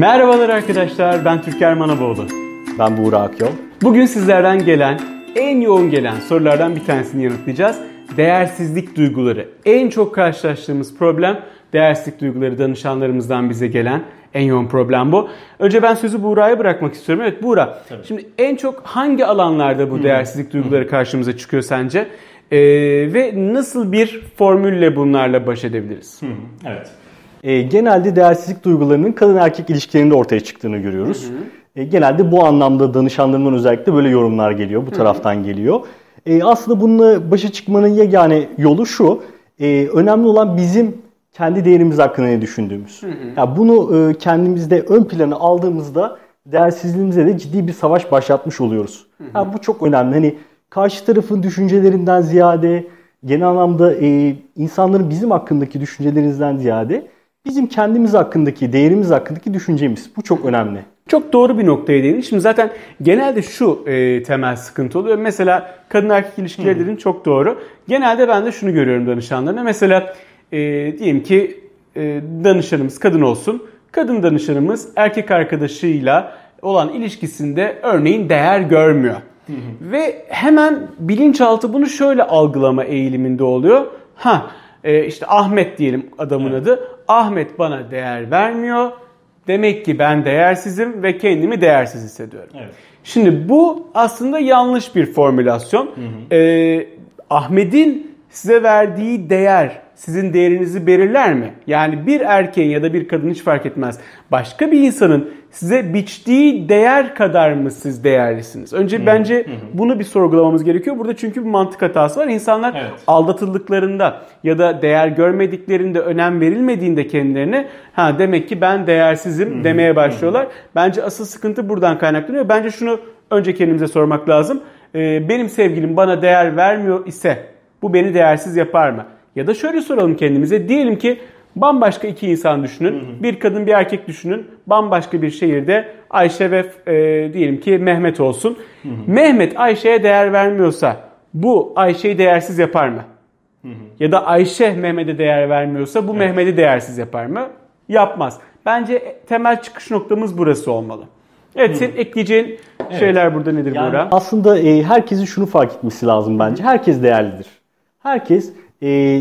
Merhabalar arkadaşlar, ben Türker Manavoğlu. Ben Buğra Akyol. Bugün sizlerden gelen, en yoğun gelen sorulardan bir tanesini yanıtlayacağız. Değersizlik duyguları. En çok karşılaştığımız problem değersizlik duyguları, danışanlarımızdan bize gelen en yoğun problem bu. Önce ben sözü Buğra'ya bırakmak istiyorum. Evet Buğra, tabii. Şimdi en çok hangi alanlarda bu değersizlik duyguları karşımıza çıkıyor sence? Ve nasıl bir formülle bunlarla baş edebiliriz? Evet. Genelde değersizlik duygularının kadın erkek ilişkilerinde ortaya çıktığını görüyoruz. Genelde bu anlamda danışanlarımdan özellikle böyle yorumlar geliyor. Bu taraftan geliyor. Aslında bununla başa çıkmanın yegane yolu şu. Önemli olan bizim kendi değerimiz hakkında ne düşündüğümüz. Yani bunu kendimizde ön plana aldığımızda değersizliğimize de ciddi bir savaş başlatmış oluyoruz. Yani bu çok önemli. Hani karşı tarafın düşüncelerinden ziyade genel anlamda insanların bizim hakkındaki düşüncelerinden ziyade bizim kendimiz hakkındaki, değerimiz hakkındaki düşüncemiz. Bu çok önemli. Çok doğru bir noktaya değindin. Şimdi zaten genelde şu temel sıkıntı oluyor. Mesela kadın erkek ilişkileri dedin, çok doğru. Genelde ben de şunu görüyorum danışanlarına. Mesela diyelim ki danışanımız kadın olsun. Kadın danışanımız erkek arkadaşıyla olan ilişkisinde örneğin değer görmüyor. Ve hemen bilinçaltı bunu şöyle algılama eğiliminde oluyor. İşte Ahmet diyelim adamın adı. Ahmet bana değer vermiyor. Demek ki ben değersizim ve kendimi değersiz hissediyorum. Evet. Şimdi bu aslında yanlış bir formülasyon. Ahmet'in size verdiği değer sizin değerinizi belirler mi? Yani bir erkeğin ya da bir kadın hiç fark etmez. Başka bir insanın size biçtiği değer kadar mı siz değerlisiniz? Önce bence bunu bir sorgulamamız gerekiyor. Burada çünkü bir mantık hatası var. İnsanlar aldatıldıklarında ya da değer görmediklerinde, önem verilmediğinde kendilerine demek ki ben değersizim demeye başlıyorlar. Bence asıl sıkıntı buradan kaynaklanıyor. Bence şunu önce kendimize sormak lazım. Benim sevgilim bana değer vermiyor ise bu beni değersiz yapar mı? Ya da şöyle soralım kendimize. Diyelim ki bambaşka iki insan düşünün. Bir kadın bir erkek düşünün. Bambaşka bir şehirde Ayşe ve diyelim ki Mehmet olsun. Mehmet Ayşe'ye değer vermiyorsa bu Ayşe'yi değersiz yapar mı? Ya da Ayşe Mehmet'e değer vermiyorsa bu Mehmet'i değersiz yapar mı? Yapmaz. Bence temel çıkış noktamız burası olmalı. Evet, senin ekleyeceğin şeyler burada nedir yani, Buğra? Aslında herkesin şunu fark etmesi lazım bence. Herkes değerlidir. Herkes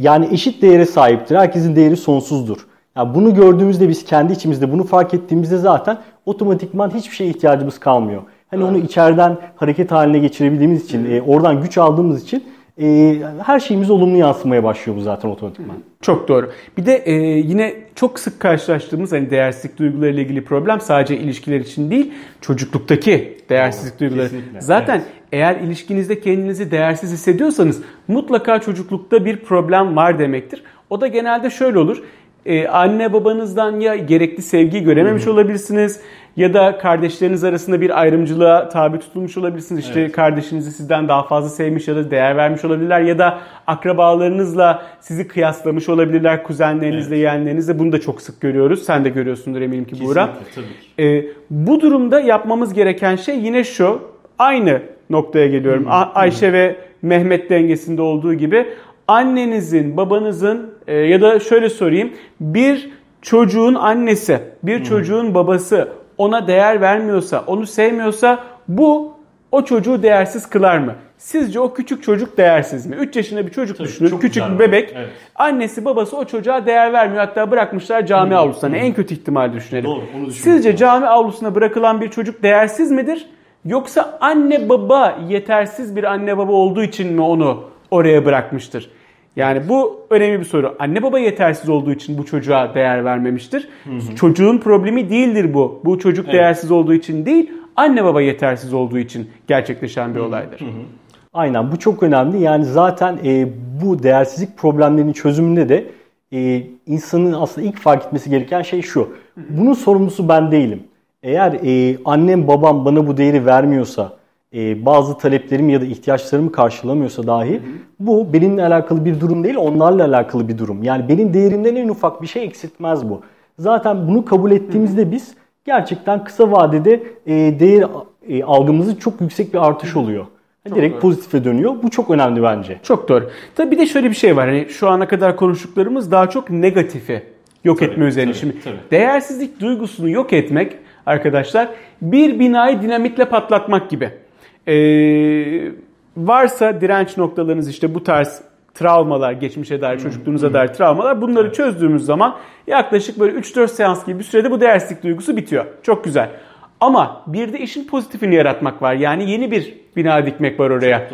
yani eşit değere sahiptir. Herkesin değeri sonsuzdur. Yani bunu gördüğümüzde biz kendi içimizde bunu fark ettiğimizde zaten otomatikman hiçbir şeye ihtiyacımız kalmıyor. Hani onu içeriden hareket haline geçirebildiğimiz için, oradan güç aldığımız için her şeyimiz olumlu yansımaya başlıyor bu zaten otomatikman. Çok doğru. Bir de yine çok sık karşılaştığımız hani değersizlik duygularıyla ilgili problem sadece ilişkiler için değil, çocukluktaki değersizlik duyguları. Kesinlikle. Zaten eğer ilişkinizde kendinizi değersiz hissediyorsanız mutlaka çocuklukta bir problem var demektir. O da genelde şöyle olur. Anne babanızdan ya gerekli sevgiyi görememiş olabilirsiniz ya da kardeşleriniz arasında bir ayrımcılığa tabi tutulmuş olabilirsiniz. İşte kardeşinizi sizden daha fazla sevmiş ya da değer vermiş olabilirler ya da akrabalarınızla sizi kıyaslamış olabilirler, kuzenlerinizle, yeğenlerinizle. Bunu da çok sık görüyoruz. Sen de görüyorsundur eminim ki Buğra. Bu durumda yapmamız gereken şey yine şu. Aynı noktaya geliyorum. Ayşe ve Mehmet dengesinde olduğu gibi annenizin, babanızın ya da şöyle sorayım. Bir çocuğun annesi, bir çocuğun babası ona değer vermiyorsa, onu sevmiyorsa bu o çocuğu değersiz kılar mı? Sizce o küçük çocuk değersiz mi? 3 yaşında bir çocuk düşünün, küçük bir bebek. Annesi, babası o çocuğa değer vermiyor. Hatta bırakmışlar cami avlusuna. En kötü ihtimal düşünelim. Sizce cami avlusuna bırakılan bir çocuk değersiz midir? Yoksa anne baba yetersiz bir anne baba olduğu için mi onu oraya bırakmıştır? Yani bu önemli bir soru. Anne baba yetersiz olduğu için bu çocuğa değer vermemiştir. Çocuğun problemi değildir bu. Bu çocuk değersiz olduğu için değil, anne baba yetersiz olduğu için gerçekleşen bir olaydır. Aynen, bu çok önemli. Yani zaten bu değersizlik problemlerinin çözümünde de insanın aslında ilk fark etmesi gereken şey şu. Bunun sorumlusu ben değilim. Eğer annem babam bana bu değeri vermiyorsa, bazı taleplerimi ya da ihtiyaçlarımı karşılamıyorsa dahi bu benimle alakalı bir durum değil, onlarla alakalı bir durum. Yani benim değerimden en ufak bir şey eksiltmez bu. Zaten bunu kabul ettiğimizde biz gerçekten kısa vadede değer algımızın çok yüksek bir artış oluyor. Direkt pozitife dönüyor. Bu çok önemli bence. Çok doğru. Tabii bir de şöyle bir şey var. Hani şu ana kadar konuştuklarımız daha çok negatifi yok tabii, etme üzerine. Tabii, şimdi tabii. Değersizlik duygusunu yok etmek arkadaşlar bir binayı dinamitle patlatmak gibi. Varsa direnç noktalarınız işte bu tarz travmalar, geçmişe dair, çocukluğunuza dair travmalar, bunları çözdüğümüz zaman yaklaşık böyle 3-4 seans gibi bir sürede bu değersizlik duygusu bitiyor. Çok güzel. Ama bir de işin pozitifini yaratmak var. Yani yeni bir bina dikmek var oraya.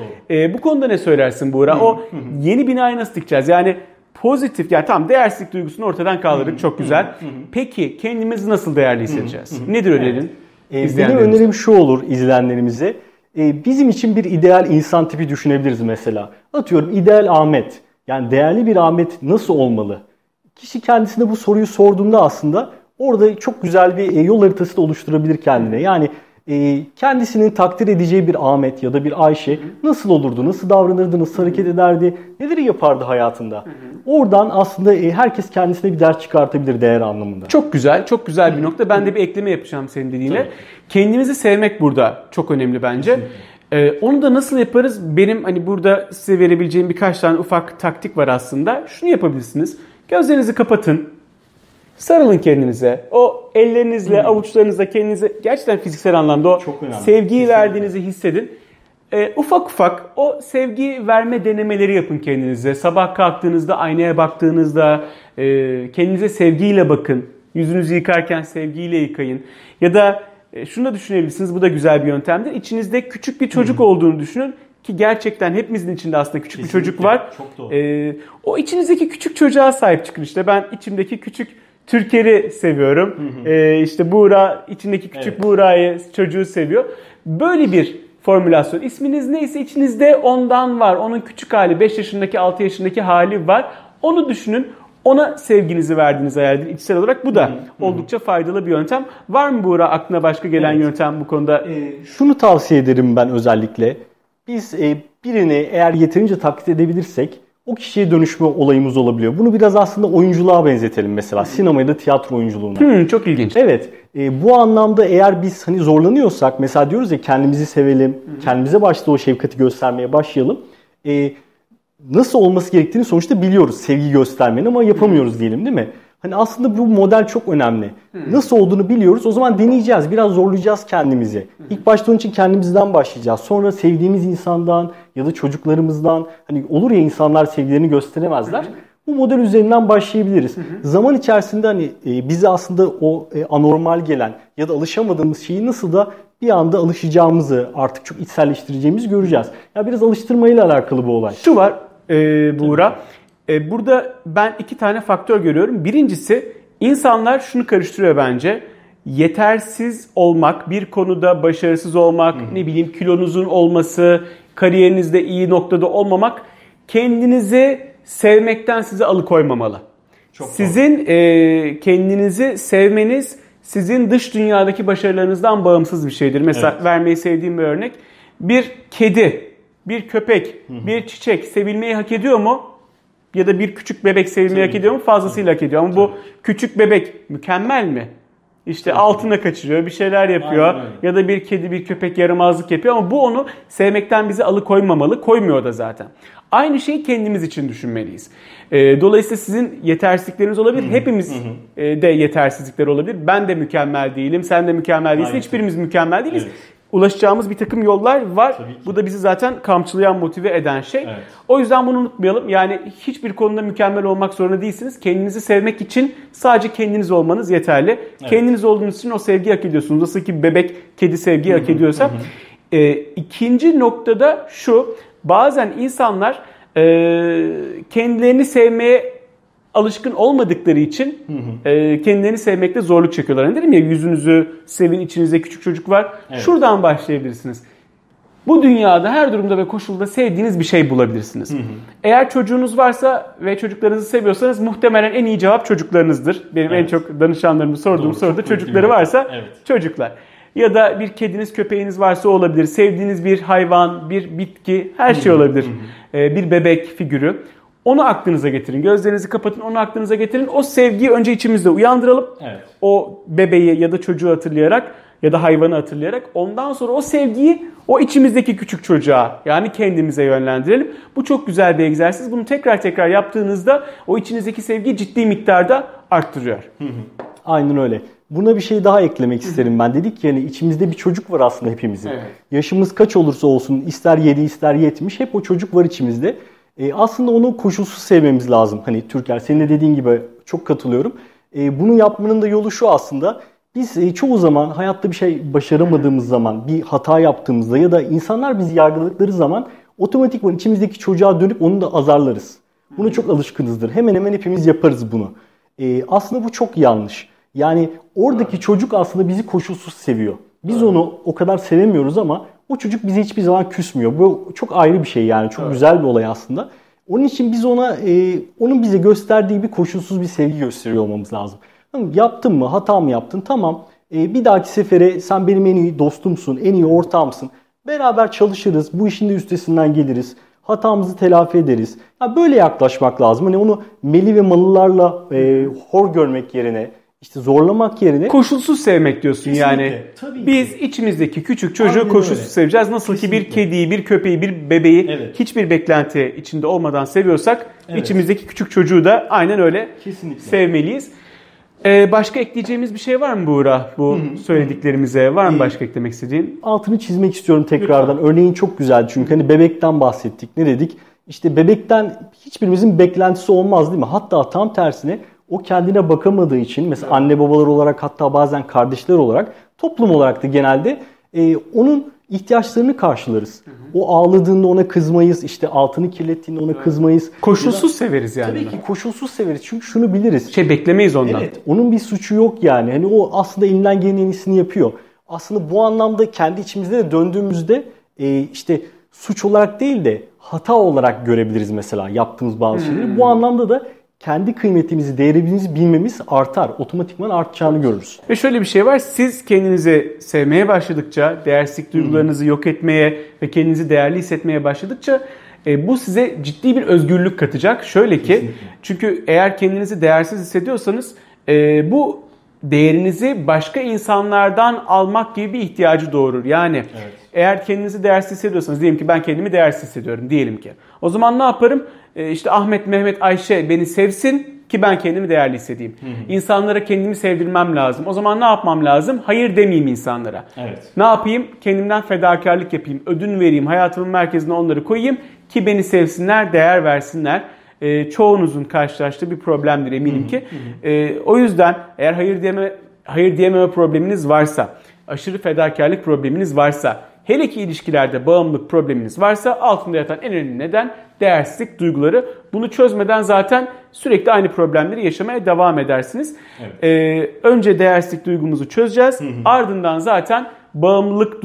Bu konuda ne söylersin Buğra? O yeni binayı nasıl dikeceğiz? Yani pozitif, yani tamam değersizlik duygusunu ortadan kaldırdık. Çok güzel. Peki kendimizi nasıl değerli hissedeceğiz? Nedir önerin? Benim önerim şu olur izleyenlerimize. Bizim için bir ideal insan tipi düşünebiliriz mesela. Atıyorum ideal Ahmet. Yani değerli bir Ahmet nasıl olmalı? Kişi kendisine bu soruyu sorduğunda aslında orada çok güzel bir yol haritası da oluşturabilir kendine. Yani kendisinin takdir edeceği bir Ahmet ya da bir Ayşe nasıl olurdu, nasıl davranırdı, nasıl hareket ederdi, neleri yapardı hayatında. Oradan aslında herkes kendisine bir ders çıkartabilir değer anlamında. Çok güzel, çok güzel bir nokta. Ben de bir ekleme yapacağım senin dediğine. Tabii. Kendimizi sevmek burada çok önemli bence. Onu da nasıl yaparız? Benim hani burada size verebileceğim birkaç tane ufak taktik var aslında. Şunu yapabilirsiniz. Gözlerinizi kapatın. Sarılın kendinize. O ellerinizle, avuçlarınızla kendinize gerçekten fiziksel anlamda o sevgiyi kesinlikle verdiğinizi hissedin. Ufak ufak o sevgi verme denemeleri yapın kendinize. Sabah kalktığınızda, aynaya baktığınızda kendinize sevgiyle bakın. Yüzünüzü yıkarken sevgiyle yıkayın. Ya da şunu da düşünebilirsiniz. Bu da güzel bir yöntemdir. İçinizde küçük bir çocuk olduğunu düşünün. Ki gerçekten hepimizin içinde aslında küçük kesinlikle bir çocuk var. Çok doğru. O içinizdeki küçük çocuğa sahip çıkın. İşte ben içimdeki küçük Türker'i seviyorum. İşte Buğra, içindeki küçük Buğra'yı, çocuğu seviyor. Böyle bir formülasyon. İsminiz neyse içinizde ondan var. Onun küçük hali, 5 yaşındaki, 6 yaşındaki hali var. Onu düşünün. Ona sevginizi verdiğiniz hayaldir içsel olarak. Bu da oldukça faydalı bir yöntem. Var mı Buğra aklına başka gelen yöntem bu konuda? Şunu tavsiye ederim ben özellikle. Biz birini eğer yeterince taklit edebilirsek o kişiye dönüşme olayımız olabiliyor. Bunu biraz aslında oyunculuğa benzetelim mesela. Sinema ya da tiyatro oyunculuğuna. Çok ilginç. Evet. Bu anlamda eğer biz hani zorlanıyorsak mesela diyoruz ya kendimizi sevelim. Kendimize başta o şefkati göstermeye başlayalım. Nasıl olması gerektiğini sonuçta biliyoruz. Sevgi göstermenin ama yapamıyoruz diyelim değil mi? Hani aslında bu model çok önemli. Nasıl olduğunu biliyoruz. O zaman deneyeceğiz. Biraz zorlayacağız kendimizi. İlk başta onun için kendimizden başlayacağız. Sonra sevdiğimiz insandan ya da çocuklarımızdan. Hani olur ya insanlar sevgilerini gösteremezler. Bu model üzerinden başlayabiliriz. Zaman içerisinde hani bize aslında o anormal gelen ya da alışamadığımız şeyi nasıl da bir anda alışacağımızı, artık çok içselleştireceğimizi göreceğiz. Ya biraz alıştırmayla alakalı bu olay. Şu var Buğra. Burada ben iki tane faktör görüyorum. Birincisi insanlar şunu karıştırıyor bence. Yetersiz olmak, bir konuda başarısız olmak, ne bileyim kilonuzun olması, kariyerinizde iyi noktada olmamak kendinizi sevmekten sizi alıkoymamalı. Çok sizin kendinizi sevmeniz sizin dış dünyadaki başarılarınızdan bağımsız bir şeydir. Mesela vermeyi sevdiğim bir örnek. Bir kedi, bir köpek, bir çiçek sevilmeyi hak ediyor mu? Ya da bir küçük bebek sevilmeyi hak ediyor mu? Fazlasıyla hak ediyor. Ama bu küçük bebek mükemmel mi? İşte altına kaçırıyor, bir şeyler yapıyor. Ya da bir kedi, bir köpek yaramazlık yapıyor. Ama bu onu sevmekten bizi alıkoymamalı. Koymuyor da zaten. Aynı şeyi kendimiz için düşünmeliyiz. Dolayısıyla sizin yetersizlikleriniz olabilir. Hepimiz de yetersizlikler olabilir. Ben de mükemmel değilim, sen de mükemmel değilsin. Hiçbirimiz mükemmel değiliz. Ulaşacağımız bir takım yollar var. Bu da bizi zaten kamçılayan, motive eden şey. O yüzden bunu unutmayalım. Yani hiçbir konuda mükemmel olmak zorunda değilsiniz. Kendinizi sevmek için sadece kendiniz olmanız yeterli. Kendiniz olduğunuz için o sevgiyi hak ediyorsunuz. Nasıl ki bebek, kedi sevgiyi hak ediyorsa. İkinci noktada şu. Bazen insanlar kendilerini sevmeye alışkın olmadıkları için kendilerini sevmekte zorluk çekiyorlar. Yani dedim ya yüzünüzü sevin, içinizde küçük çocuk var. Şuradan başlayabilirsiniz. Bu dünyada her durumda ve koşulda sevdiğiniz bir şey bulabilirsiniz. Eğer çocuğunuz varsa ve çocuklarınızı seviyorsanız muhtemelen en iyi cevap çocuklarınızdır. Benim en çok danışanlarımı sorduğum soruda çocukları varsa çocuklar. Ya da bir kediniz, köpeğiniz varsa olabilir. Sevdiğiniz bir hayvan, bir bitki, her şey olabilir. Bir bebek figürü. Onu aklınıza getirin. Gözlerinizi kapatın, onu aklınıza getirin. O sevgiyi önce içimizde uyandıralım. O bebeği ya da çocuğu hatırlayarak ya da hayvanı hatırlayarak ondan sonra o sevgiyi o içimizdeki küçük çocuğa, yani kendimize yönlendirelim. Bu çok güzel bir egzersiz. Bunu tekrar tekrar yaptığınızda o içinizdeki sevgiyi ciddi miktarda arttırıyor. Aynen öyle. Buna bir şey daha eklemek isterim ben. Dedik ki yani içimizde bir çocuk var aslında hepimizin. Evet. Yaşımız kaç olursa olsun, ister 7 ister 70 hep o çocuk var içimizde. Aslında onu koşulsuz sevmemiz lazım. Hani Türker, senin de dediğin gibi çok katılıyorum. Bunu yapmanın da yolu şu aslında. Biz çoğu zaman hayatta bir şey başaramadığımız zaman, bir hata yaptığımızda ya da insanlar bizi yargıladıkları zaman otomatikman içimizdeki çocuğa dönüp onu da azarlarız. Buna çok alışkınızdır. Hemen hemen hepimiz yaparız bunu. Aslında bu çok yanlış. Yani oradaki çocuk aslında bizi koşulsuz seviyor. Biz onu o kadar sevemiyoruz ama o çocuk bize hiçbir zaman küsmüyor. Bu çok ayrı bir şey yani. Çok güzel bir olay aslında. Onun için biz ona, onun bize gösterdiği bir koşulsuz bir sevgi gösteriyor olmamız lazım. Yaptın mı? Hata mı yaptın? Tamam. Bir dahaki sefere sen benim en iyi dostumsun, en iyi ortağımsın. Beraber çalışırız. Bu işin de üstesinden geliriz. Hatamızı telafi ederiz. Yani böyle yaklaşmak lazım. Hani onu meli ve malılarla hor görmek yerine, işte zorlamak yerine koşulsuz sevmek diyorsun. Kesinlikle, yani. Tabii ki. Biz içimizdeki küçük çocuğu aynen koşulsuz öyle seveceğiz. Nasıl kesinlikle ki bir kediyi, bir köpeği, bir bebeği hiçbir beklenti içinde olmadan seviyorsak içimizdeki küçük çocuğu da aynen öyle sevmeliyiz. Başka ekleyeceğimiz bir şey var mı Buğra? Bu söylediklerimize var mı başka eklemek istediğin? Altını çizmek istiyorum tekrardan. Lütfen. Örneğin çok güzel çünkü hani bebekten bahsettik. Ne dedik? İşte bebekten hiçbirimizin beklentisi olmaz değil mi? Hatta tam tersine o kendine bakamadığı için mesela anne babalar olarak, hatta bazen kardeşler olarak, toplum olarak da genelde onun ihtiyaçlarını karşılarız. O ağladığında ona kızmayız. İşte altını kirlettiğinde ona kızmayız. Koşulsuz severiz yani. Tabii ki koşulsuz severiz. Çünkü şunu biliriz. Şey beklemeyiz ondan. Evet. Onun bir suçu yok yani. Hani o aslında elinden gelen en iyisini yapıyor. Aslında bu anlamda kendi içimizde de döndüğümüzde işte suç olarak değil de hata olarak görebiliriz mesela yaptığımız bazı şeyleri. Bu anlamda da kendi kıymetimizi, değerimizi bilmemiz artar. Otomatikman artacağını görürüz. Ve şöyle bir şey var. Siz kendinizi sevmeye başladıkça, değersizlik duygularınızı yok etmeye ve kendinizi değerli hissetmeye başladıkça bu size ciddi bir özgürlük katacak. Şöyle ki, çünkü eğer kendinizi değersiz hissediyorsanız bu değerinizi başka insanlardan almak gibi bir ihtiyacı doğurur. Yani eğer kendinizi değersiz hissediyorsanız, diyelim ki ben kendimi değersiz hissediyorum diyelim ki. O zaman ne yaparım? İşte Ahmet, Mehmet, Ayşe beni sevsin ki ben kendimi değerli hissedeyim. İnsanlara kendimi sevdirmem lazım. O zaman ne yapmam lazım? Hayır demeyeyim insanlara. Ne yapayım? Kendimden fedakarlık yapayım. Ödün vereyim. Hayatımın merkezine onları koyayım ki beni sevsinler, değer versinler. Çoğunuzun karşılaştığı bir problemdir eminim ki. O yüzden eğer hayır diyememe probleminiz varsa, aşırı fedakarlık probleminiz varsa, hele ki ilişkilerde bağımlılık probleminiz varsa altında yatan en önemli neden değersizlik duyguları. Bunu çözmeden zaten sürekli aynı problemleri yaşamaya devam edersiniz. Önce değersizlik duygumuzu çözeceğiz. Ardından zaten bağımlılık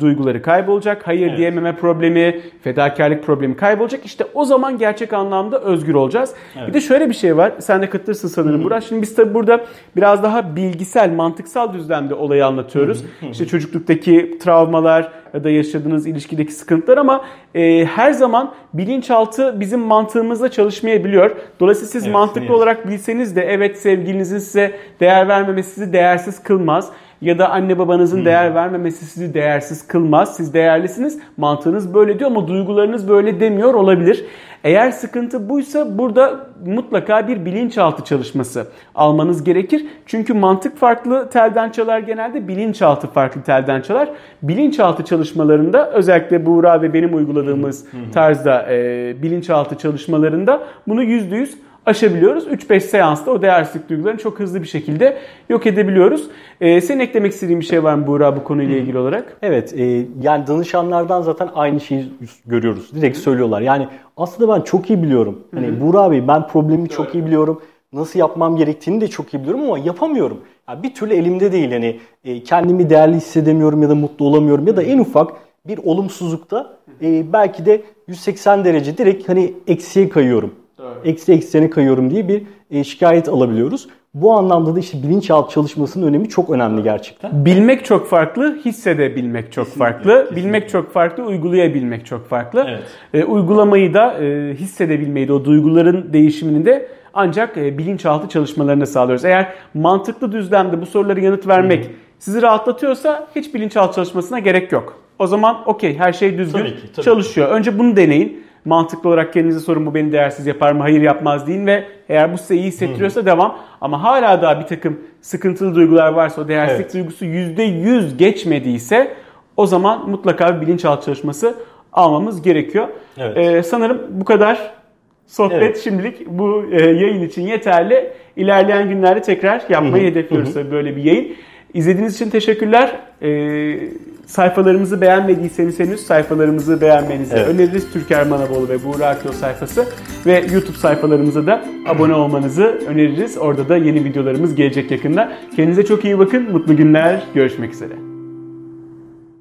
duyguları kaybolacak. Hayır diyememe problemi, fedakarlık problemi kaybolacak. İşte o zaman gerçek anlamda özgür olacağız. Bir de şöyle bir şey var. Sen de katılırsın sanırım Burak. Şimdi biz tabii burada biraz daha bilgisel, mantıksal düzlemde olayı anlatıyoruz. İşte çocukluktaki travmalar ya da yaşadığınız ilişkideki sıkıntılar ama her zaman bilinçaltı bizim mantığımızla çalışmayabiliyor. Dolayısıyla siz mantıklı olarak bilseniz de sevgilinizin size değer vermemesi sizi değersiz kılmaz. Ya da anne babanızın değer vermemesi sizi değersiz kılmaz. Siz değerlisiniz. Mantığınız böyle diyor ama duygularınız böyle demiyor olabilir. Eğer sıkıntı buysa burada mutlaka bir bilinçaltı çalışması almanız gerekir. Çünkü mantık farklı telden çalar genelde, bilinçaltı farklı telden çalar. Bilinçaltı çalışmalarında özellikle Buğra ve benim uyguladığımız tarzda bilinçaltı çalışmalarında bunu %100 aşabiliyoruz. 3-5 seansta o değersizlik duygularını çok hızlı bir şekilde yok edebiliyoruz. Senin eklemek istediğin bir şey var mı Buğra bu konuyla ilgili olarak? Evet. Yani danışanlardan zaten aynı şeyi görüyoruz. Direkt söylüyorlar. Yani aslında ben çok iyi biliyorum. Hani Buğra Bey, ben problemi çok iyi biliyorum. Nasıl yapmam gerektiğini de çok iyi biliyorum ama yapamıyorum. Yani bir türlü elimde değil. Hani kendimi değerli hissedemiyorum ya da mutlu olamıyorum ya da en ufak bir olumsuzlukta belki de 180 derece direkt hani eksiye kayıyorum. Eksene kayıyorum diye bir şikayet alabiliyoruz. Bu anlamda da işte bilinçaltı çalışmasının önemi çok önemli gerçekten. Bilmek çok farklı, hissedebilmek çok farklı. Kesinlikle. Bilmek çok farklı, uygulayabilmek çok farklı. Uygulamayı da hissedebilmeyi de, o duyguların değişimini de ancak bilinçaltı çalışmalarına sağlıyoruz. Eğer mantıklı düzlemde bu sorulara yanıt vermek sizi rahatlatıyorsa hiç bilinçaltı çalışmasına gerek yok. O zaman okey, her şey düzgün tabii ki çalışıyor. Önce bunu deneyin. Mantıklı olarak kendinize sorun, bu beni değersiz yapar mı, hayır yapmaz deyin ve eğer bu size iyi hissettiriyorsa devam. Ama hala daha bir takım sıkıntılı duygular varsa, o değersizlik duygusu %100 geçmediyse o zaman mutlaka bir bilinçaltı çalışması almamız gerekiyor. Evet. Sanırım bu kadar sohbet şimdilik bu yayın için yeterli. İlerleyen günlerde tekrar yapmayı hedefliyoruz böyle bir yayın. İzlediğiniz için teşekkürler. Sayfalarımızı beğenmediyseniz henüz sayfalarımızı beğenmenizi öneririz. Türker Manavoğlu ve Buğra sayfası ve YouTube sayfalarımıza da abone olmanızı öneririz. Orada da yeni videolarımız gelecek yakında. Kendinize çok iyi bakın. Mutlu günler. Görüşmek üzere.